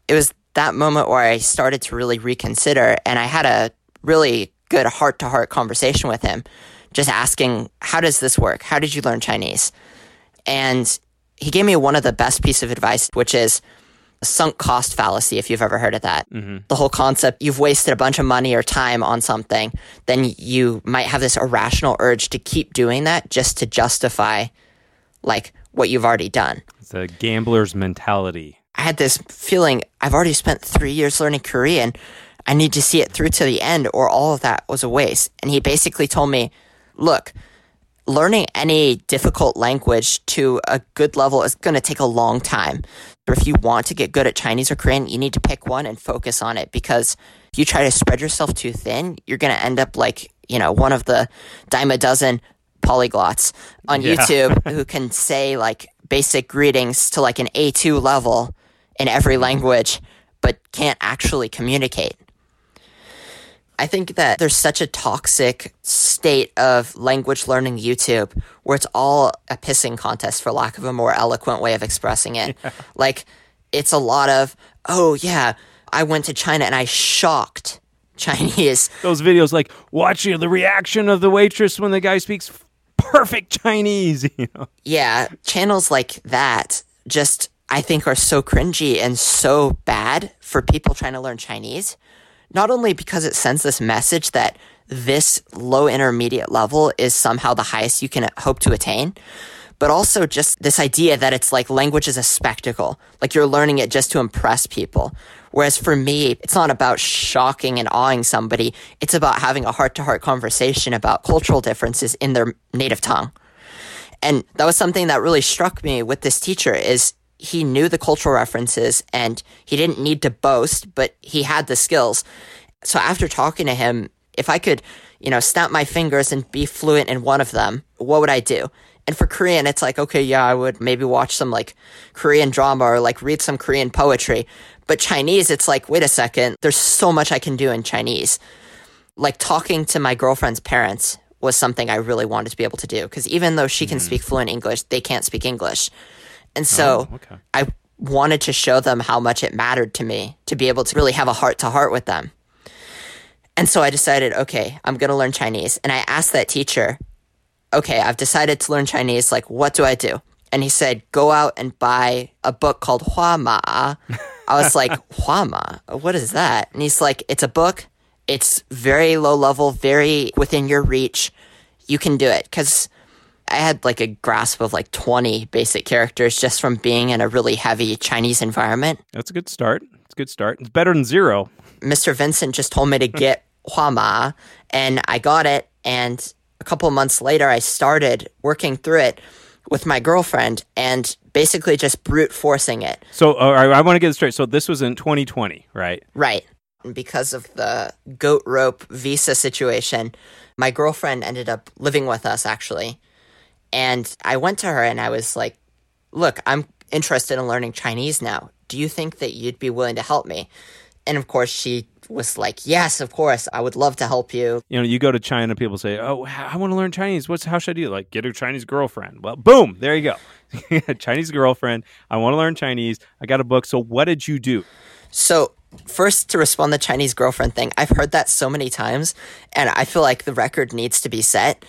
It was that moment where I started to really reconsider, and I had a really good heart-to-heart conversation with him, just asking, how does this work? How did you learn Chinese? And he gave me one of the best piece of advice, which is a sunk cost fallacy, if you've ever heard of that. Mm-hmm. The whole concept, you've wasted a bunch of money or time on something, then you might have this irrational urge to keep doing that just to justify like what you've already done. It's a gambler's mentality. I had this feeling, I've already spent 3 years learning Korean. I need to see it through to the end or all of that was a waste. And he basically told me, look, learning any difficult language to a good level is going to take a long time. But if you want to get good at Chinese or Korean, you need to pick one and focus on it, because if you try to spread yourself too thin, you're going to end up like, you know, one of the dime a dozen polyglots on YouTube who can say like basic greetings to like an A2 level in every language, but can't actually communicate. I think that there's such a toxic state of language learning YouTube where it's all a pissing contest, for lack of a more eloquent way of expressing it. Yeah. Like, it's a lot of, oh yeah, I went to China and I shocked Chinese. Those videos like, watch the reaction of the waitress when the guy speaks perfect Chinese. You know? Yeah, channels like that just, I think, are so cringy and so bad for people trying to learn Chinese. Not only because it sends this message that this low intermediate level is somehow the highest you can hope to attain, but also just this idea that it's like language is a spectacle, like you're learning it just to impress people. Whereas for me, it's not about shocking and awing somebody. It's about having a heart-to-heart conversation about cultural differences in their native tongue. And that was something that really struck me with this teacher, is he knew the cultural references and he didn't need to boast, but he had the skills. So after talking to him, if I could, you know, snap my fingers and be fluent in one of them, what would I do? And for Korean, it's like, okay, yeah, I would maybe watch some like Korean drama or like read some Korean poetry. But Chinese, it's like, wait a second, there's so much I can do in Chinese. Like talking to my girlfriend's parents was something I really wanted to be able to do, because even though she can speak fluent English, they can't speak English. And so I wanted to show them how much it mattered to me to be able to really have a heart-to-heart with them. And so I decided, okay, I'm going to learn Chinese. And I asked that teacher, okay, I've decided to learn Chinese. Like, what do I do? And he said, go out and buy a book called Hua Ma. I was like, Hua Ma? What is that? And he's like, it's a book. It's very low level, very within your reach. You can do it. Because I had like a grasp of like 20 basic characters just from being in a really heavy Chinese environment. That's a good start. It's a good start. It's better than zero. Mr. Vincent just told me to get Hua Ma, and I got it. And a couple months later, I started working through it with my girlfriend and basically just brute forcing it. So I want to get this straight. So this was in 2020, right? Right. Because of the goat rope visa situation, my girlfriend ended up living with us, actually. And I went to her and I was like, look, I'm interested in learning Chinese now. Do you think that you'd be willing to help me? And of course, she was like, yes, of course, I would love to help you. You know, you go to China, people say, oh, I want to learn Chinese. How should I do? Like, get a Chinese girlfriend. Well, boom, there you go. Chinese girlfriend. I want to learn Chinese. I got a book. So what did you do? So first, to respond to the Chinese girlfriend thing, I've heard that so many times, and I feel like the record needs to be set.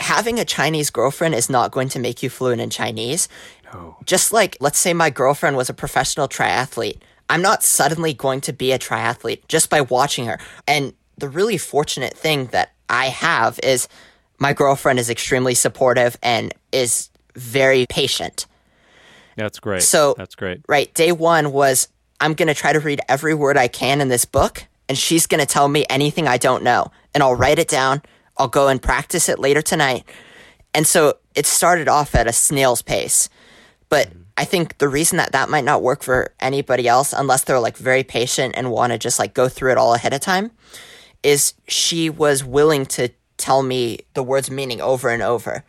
Having a Chinese girlfriend is not going to make you fluent in Chinese. No. Just like, let's say my girlfriend was a professional triathlete. I'm not suddenly going to be a triathlete just by watching her. And the really fortunate thing that I have is my girlfriend is extremely supportive and is very patient. That's great. So, that's great. Right. Day one was, I'm going to try to read every word I can in this book, and she's going to tell me anything I don't know, and I'll write it down. I'll go and practice it later tonight. And so it started off at a snail's pace. But I think the reason that that might not work for anybody else, unless they're like very patient and want to just like go through it all ahead of time, is she was willing to tell me the word's meaning over and over.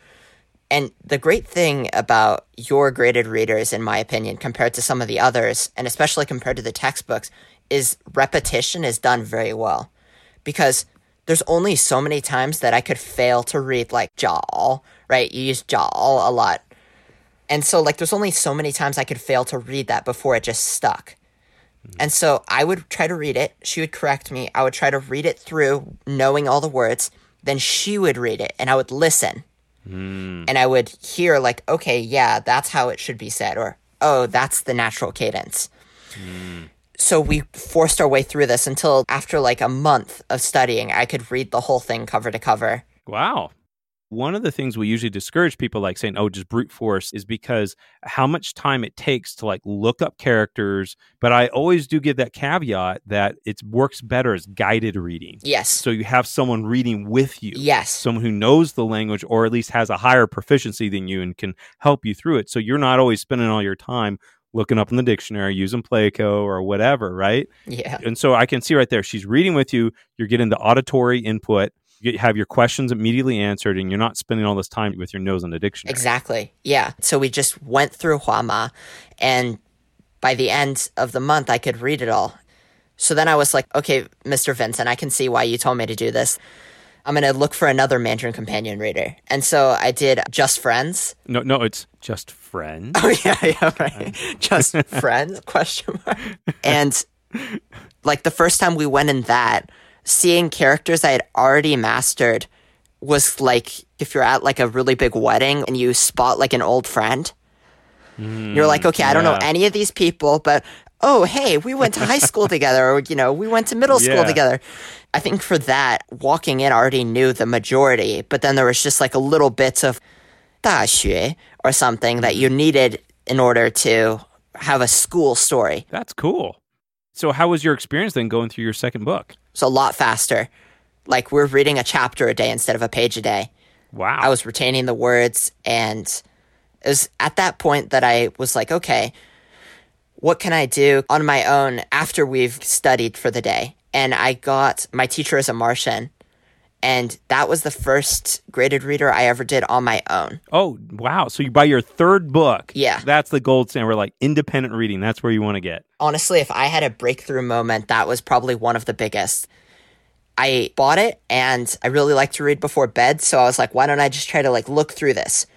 And the great thing about your graded readers, in my opinion, compared to some of the others, and especially compared to the textbooks, is repetition is done very well. Because there's only so many times that I could fail to read, like, jiao, right? You use jiao a lot. And so, like, there's only so many times I could fail to read that before it just stuck. And so I would try to read it. She would correct me. I would try to read it through, knowing all the words. Then she would read it, and I would listen. And I would hear, like, okay, yeah, that's how it should be said, or, oh, that's the natural cadence. So we forced our way through this until after like a month of studying, I could read the whole thing cover to cover. Wow. One of the things we usually discourage people like saying, oh, just brute force, is because how much time it takes to like look up characters. But I always do give that caveat that it works better as guided reading. Yes. So you have someone reading with you. Yes. Someone who knows the language or at least has a higher proficiency than you and can help you through it. So you're not always spending all your time looking up in the dictionary, using Pleco or whatever, right? Yeah. And so I can see right there, she's reading with you. You're getting the auditory input. You have your questions immediately answered, and you're not spending all this time with your nose in the dictionary. Exactly. Yeah. So we just went through Hua Ma, and by the end of the month, I could read it all. So then I was like, okay, Mr. Vincent, I can see why you told me to do this. I'm going to look for another Mandarin Companion reader. And so I did Just Friends. No, it's Just Friends. Oh, yeah, right. Just Friends, question mark. And like the first time we went in that, seeing characters I had already mastered was like if you're at like a really big wedding and you spot like an old friend. You're like, okay, I don't know any of these people, but oh, hey, we went to high school together, or, you know, we went to middle school together. I think for that, walking in, I already knew the majority, but then there was just like a little bits of 大学 or something that you needed in order to have a school story. That's cool. So how was your experience then going through your second book? It's a lot faster. Like we're reading a chapter a day instead of a page a day. Wow. I was retaining the words, and it was at that point that I was like, okay, what can I do on my own after we've studied for the day? And I got My Teacher is a Martian, and that was the first graded reader I ever did on my own. Oh, wow. So you buy your third book. Yeah. That's the gold standard. We're like independent reading. That's where you want to get. Honestly, if I had a breakthrough moment, that was probably one of the biggest. I bought it, and I really like to read before bed. So I was like, why don't I just try to like look through this?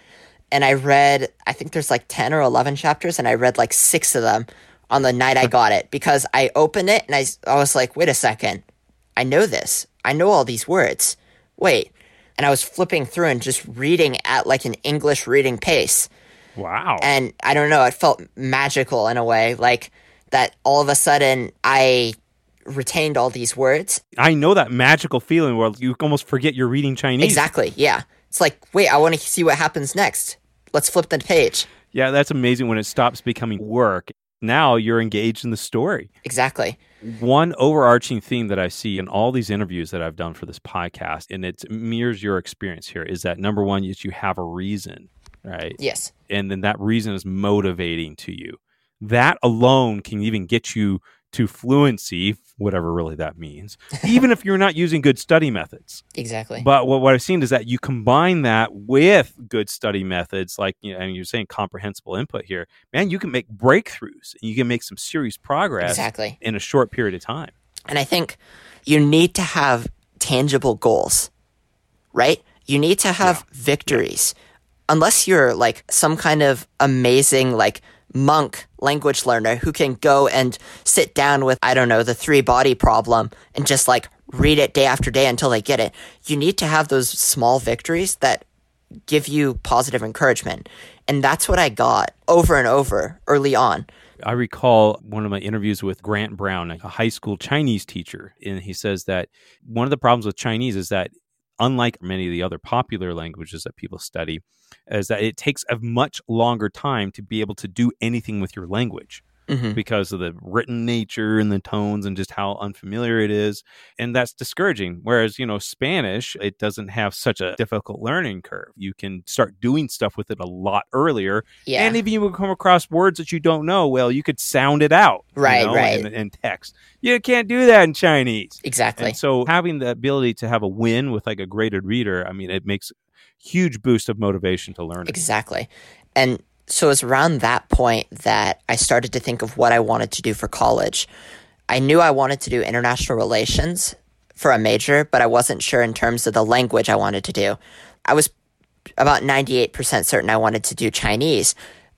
And I read, I think there's like 10 or 11 chapters, and I read like 6 of them on the night I got it, because I opened it and I was like, wait a second. I know this. I know all these words. Wait. And I was flipping through and just reading at like an English reading pace. Wow. And I don't know, it felt magical in a way, like that all of a sudden I retained all these words. I know that magical feeling where you almost forget you're reading Chinese. Exactly, yeah. It's like, wait, I want to see what happens next. Let's flip the page. Yeah, that's amazing when it stops becoming work. Now you're engaged in the story. Exactly. One overarching theme that I see in all these interviews that I've done for this podcast, and it mirrors your experience here, is that number one, is you have a reason, right? Yes. And then that reason is motivating to you. That alone can even get you to fluency, whatever really that means, even if you're not using good study methods. Exactly. But what I've seen is that you combine that with good study methods, like, you know, and you're saying comprehensible input here, man, you can make breakthroughs and you can make some serious progress exactly in a short period of time. And I think you need to have tangible goals, right? You need to have victories. Unless you're like some kind of amazing, like, monk language learner who can go and sit down with, I don't know, the 3-body problem and just like read it day after day until they get it. You need to have those small victories that give you positive encouragement. And that's what I got over and over early on. I recall one of my interviews with Grant Brown, a high school Chinese teacher, and he says that one of the problems with Chinese is that, unlike many of the other popular languages that people study, is that it takes a much longer time to be able to do anything with your language. mm-hmm. because of the written nature and the tones and just how unfamiliar it is. And that's discouraging. Whereas, you know, Spanish, it doesn't have such a difficult learning curve. You can start doing stuff with it a lot earlier. Yeah. And if you come across words that you don't know, well, you could sound it out. Right, you know, right. In text. You can't do that in Chinese. Exactly. And so having the ability to have a win with like a graded reader, I mean, it makes huge boost of motivation to learn. Exactly. And so it's around that point that I started to think of what I wanted to do for college. I knew I wanted to do international relations for a major, but I wasn't sure in terms of the language I wanted to do. I was about 98% certain I wanted to do Chinese.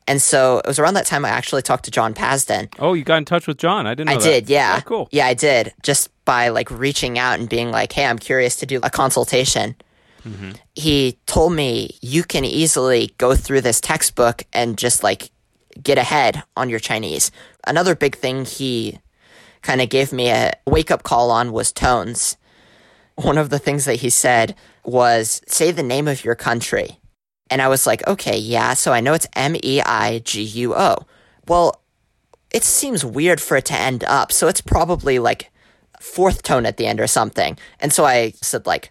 And so it was around that time I actually talked to John Pasden. Oh, you got in touch with John. I didn't know that. I did, yeah. Oh, cool. Yeah, I did. Just by like reaching out and being like, hey, I'm curious to do a consultation. Mm-hmm. He told me you can easily go through this textbook and just like get ahead on your Chinese. Another big thing he kind of gave me a wake-up call on was tones. One of the things that he said was, say the name of your country. And I was like, okay, yeah, so I know it's Meiguo. Well, it seems weird for it to end up, so it's probably like fourth tone at the end or something. And so I said like,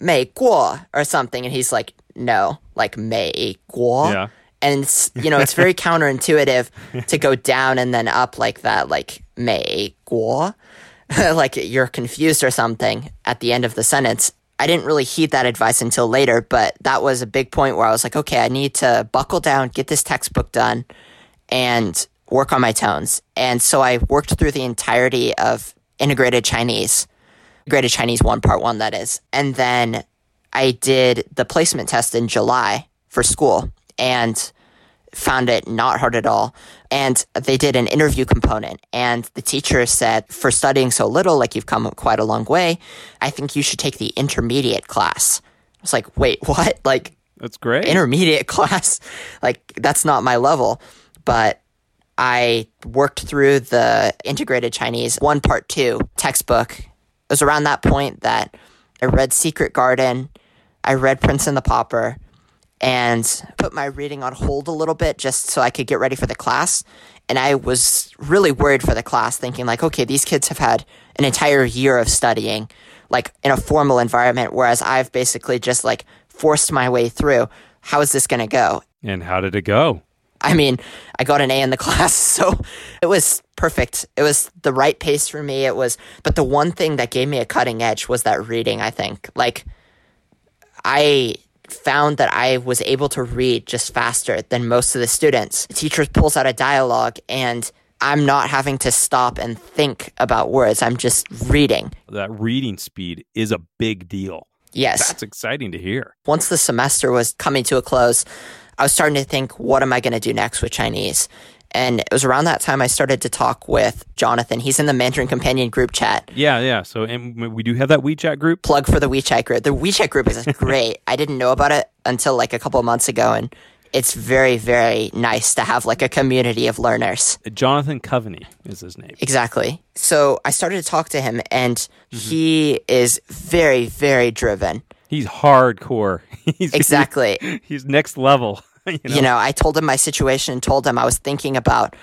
Meiguo or something. And he's like, no, like Meiguo. Yeah. And it's, you know, it's very counterintuitive to go down and then up like that, like Meiguo, like you're confused or something at the end of the sentence. I didn't really heed that advice until later, but that was a big point where I was like, okay, I need to buckle down, get this textbook done, and work on my tones. And so I worked through the entirety of Integrated Chinese. Graded Chinese 1, Part 1, that is. And then I did the placement test in July for school and found it not hard at all. And they did an interview component. And the teacher said, for studying so little, like you've come quite a long way, I think you should take the intermediate class. I was like, wait, what? Like, that's great. Intermediate class? Like, that's not my level. But I worked through the Integrated Chinese 1, Part 2 textbook. It was around that point that I read Secret Garden, I read Prince and the Pauper, and put my reading on hold a little bit just so I could get ready for the class. And I was really worried for the class, thinking like, okay, these kids have had an entire year of studying, like in a formal environment, whereas I've basically just like forced my way through. How is this going to go? And how did it go? I mean, I got an A in the class, so it was perfect. It was the right pace for me. It was, but the one thing that gave me a cutting edge was that reading, I think. Like, I found that I was able to read just faster than most of the students. The teacher pulls out a dialogue, and I'm not having to stop and think about words. I'm just reading. That reading speed is a big deal. Yes. That's exciting to hear. Once the semester was coming to a close, I was starting to think, what am I going to do next with Chinese? And it was around that time I started to talk with Jonathan. He's in the Mandarin Companion group chat. Yeah. So, and we do have that WeChat group. Plug for the WeChat group. The WeChat group is great. I didn't know about it until like a couple of months ago. And it's very, very nice to have like a community of learners. Jonathan Coveney is his name. Exactly. So I started to talk to him, and he is very, very driven. He's hardcore. Exactly. He's next level. You know, I told him my situation and told him I was thinking about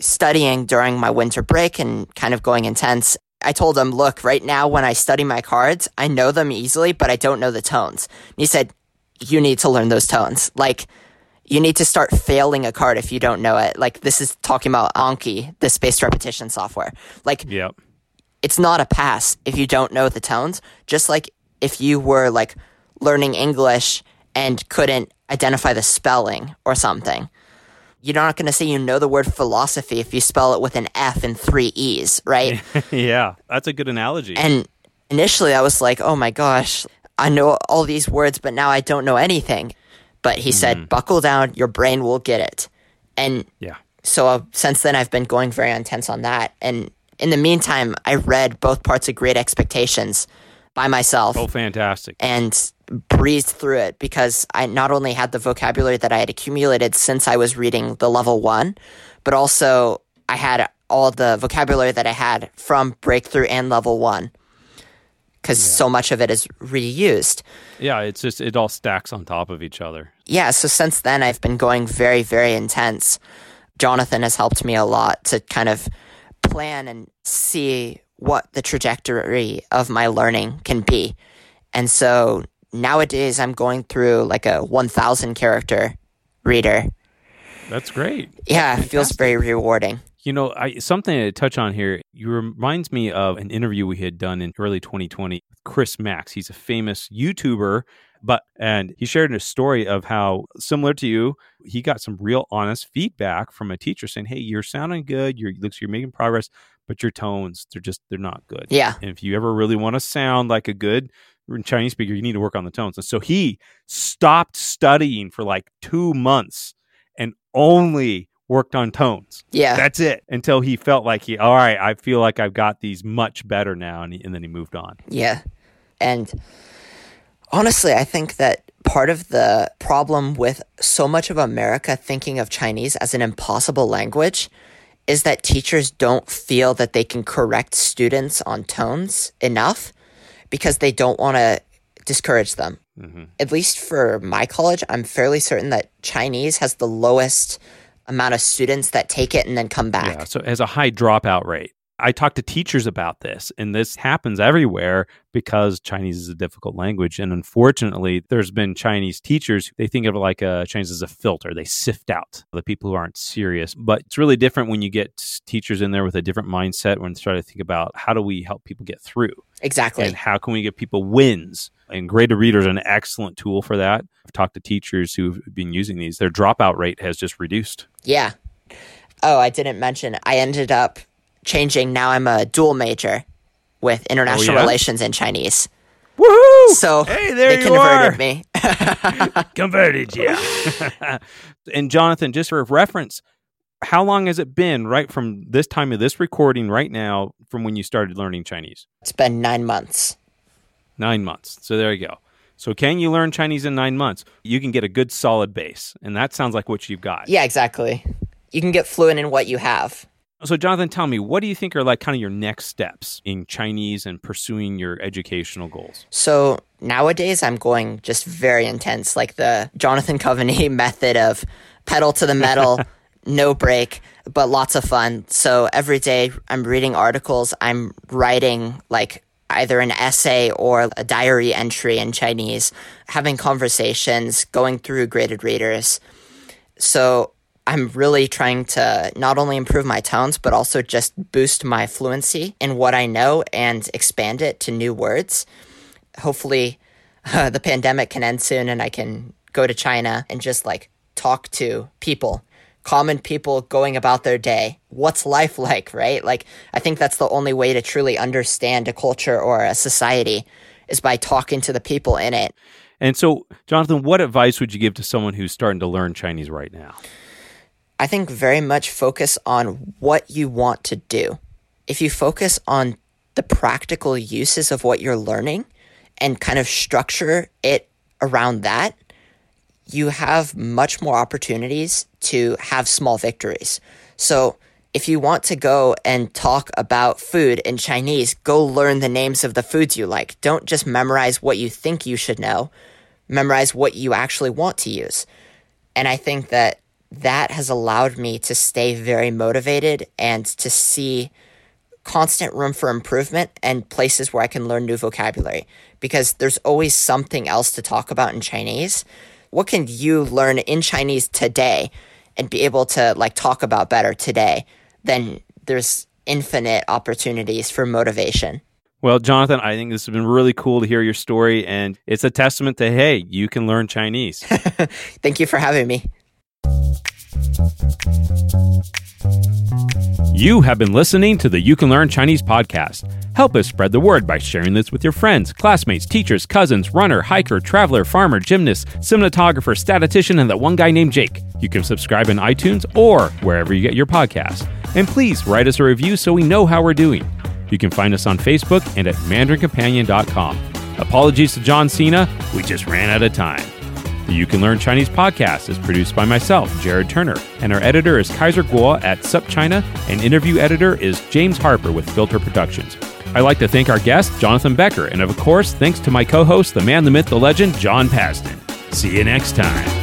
studying during my winter break and kind of going intense. I told him, look, right now when I study my cards, I know them easily, but I don't know the tones. And he said, you need to learn those tones. Like, you need to start failing a card if you don't know it. Like, this is talking about Anki, the spaced repetition software. Like, It's not a pass if you don't know the tones. Just like if you were like learning English and couldn't identify the spelling or something. You're not going to say you know the word philosophy if you spell it with an F and three E's, right? Yeah, that's a good analogy. And initially I was like, oh my gosh, I know all these words, but now I don't know anything. But he said, buckle down, your brain will get it. And so since then I've been going very intense on that. And in the meantime, I read both parts of Great Expectations by myself. Oh, fantastic. And breezed through it because I not only had the vocabulary that I had accumulated since I was reading the level one, but also I had all the vocabulary that I had from breakthrough and level one because so much of it is reused. Yeah, it's just, it all stacks on top of each other. Yeah, so since then I've been going very, very intense. Jonathan has helped me a lot to kind of plan and see what the trajectory of my learning can be. And so nowadays I'm going through like a 1,000 character reader. That's great. Yeah, it feels very rewarding. You know, something to touch on here, you reminds me of an interview we had done in early 2020 with Chris Max. He's a famous YouTuber, and he shared a story of how, similar to you, he got some real honest feedback from a teacher saying, hey, you're sounding good, you're making progress, but your tones, they're not good. Yeah. And if you ever really want to sound like a good Chinese speaker, you need to work on the tones. And so he stopped studying for like 2 months and only worked on tones. Yeah. That's it. Until he felt like all right, I feel like I've got these much better now. And then he moved on. Yeah. And honestly, I think that part of the problem with so much of America thinking of Chinese as an impossible language is that teachers don't feel that they can correct students on tones enough because they don't want to discourage them. Mm-hmm. At least for my college, I'm fairly certain that Chinese has the lowest amount of students that take it and then come back. Yeah, so it has a high dropout rate. I talk to teachers about this, and this happens everywhere because Chinese is a difficult language. And unfortunately, there's been Chinese teachers, they think of like Chinese as a filter. They sift out the people who aren't serious. But it's really different when you get teachers in there with a different mindset when they start to think about how do we help people get through? Exactly. And how can we give people wins? And graded reader is an excellent tool for that. I've talked to teachers who've been using these. Their dropout rate has just reduced. Yeah. Oh, I didn't mention, I ended up changing. Now I'm a dual major with international relations and Chinese. Woohoo! So hey, they converted me. Converted, yeah. And Jonathan, just for reference, how long has it been right from this time of this recording right now from when you started learning Chinese? It's been 9 months. 9 months. So there you go. So can you learn Chinese in 9 months? You can get a good solid base. And that sounds like what you've got. Yeah, exactly. You can get fluent in what you have. So Jonathan, tell me, what do you think are like kind of your next steps in Chinese and pursuing your educational goals? So nowadays I'm going just very intense, like the Jonathan Coveney method of pedal to the metal, no break, but lots of fun. So every day I'm reading articles, I'm writing like either an essay or a diary entry in Chinese, having conversations, going through graded readers. So I'm really trying to not only improve my tones, but also just boost my fluency in what I know and expand it to new words. Hopefully, the pandemic can end soon and I can go to China and just like talk to people, common people going about their day. What's life like, right? Like, I think that's the only way to truly understand a culture or a society is by talking to the people in it. And so, Jonathan, what advice would you give to someone who's starting to learn Chinese right now? I think very much focus on what you want to do. If you focus on the practical uses of what you're learning and kind of structure it around that, you have much more opportunities to have small victories. So if you want to go and talk about food in Chinese, go learn the names of the foods you like. Don't just memorize what you think you should know. Memorize what you actually want to use. And I think that has allowed me to stay very motivated and to see constant room for improvement and places where I can learn new vocabulary, because there's always something else to talk about in Chinese. What can you learn in Chinese today and be able to like talk about better today? Then there's infinite opportunities for motivation. Well, Jonathan, I think this has been really cool to hear your story, and it's a testament to, hey, you can learn Chinese. Thank you for having me. You have been listening to the You Can Learn Chinese podcast. Help us spread the word by sharing this with your friends, classmates, teachers, cousins, runner, hiker, traveler, farmer, gymnast, cinematographer, statistician, and that one guy named Jake. You can subscribe in iTunes or wherever you get your podcasts. And please write us a review so we know how we're doing. You can find us on Facebook and at MandarinCompanion.com. Apologies to John Cena. We just ran out of time. The You Can Learn Chinese podcast is produced by myself, Jared Turner, and our editor is Kaiser Guo at SupChina, and interview editor is James Harper with Filter Productions. I'd like to thank our guest, Jonathan Becker, and of course, thanks to my co-host, the man, the myth, the legend, John Pasden. See you next time.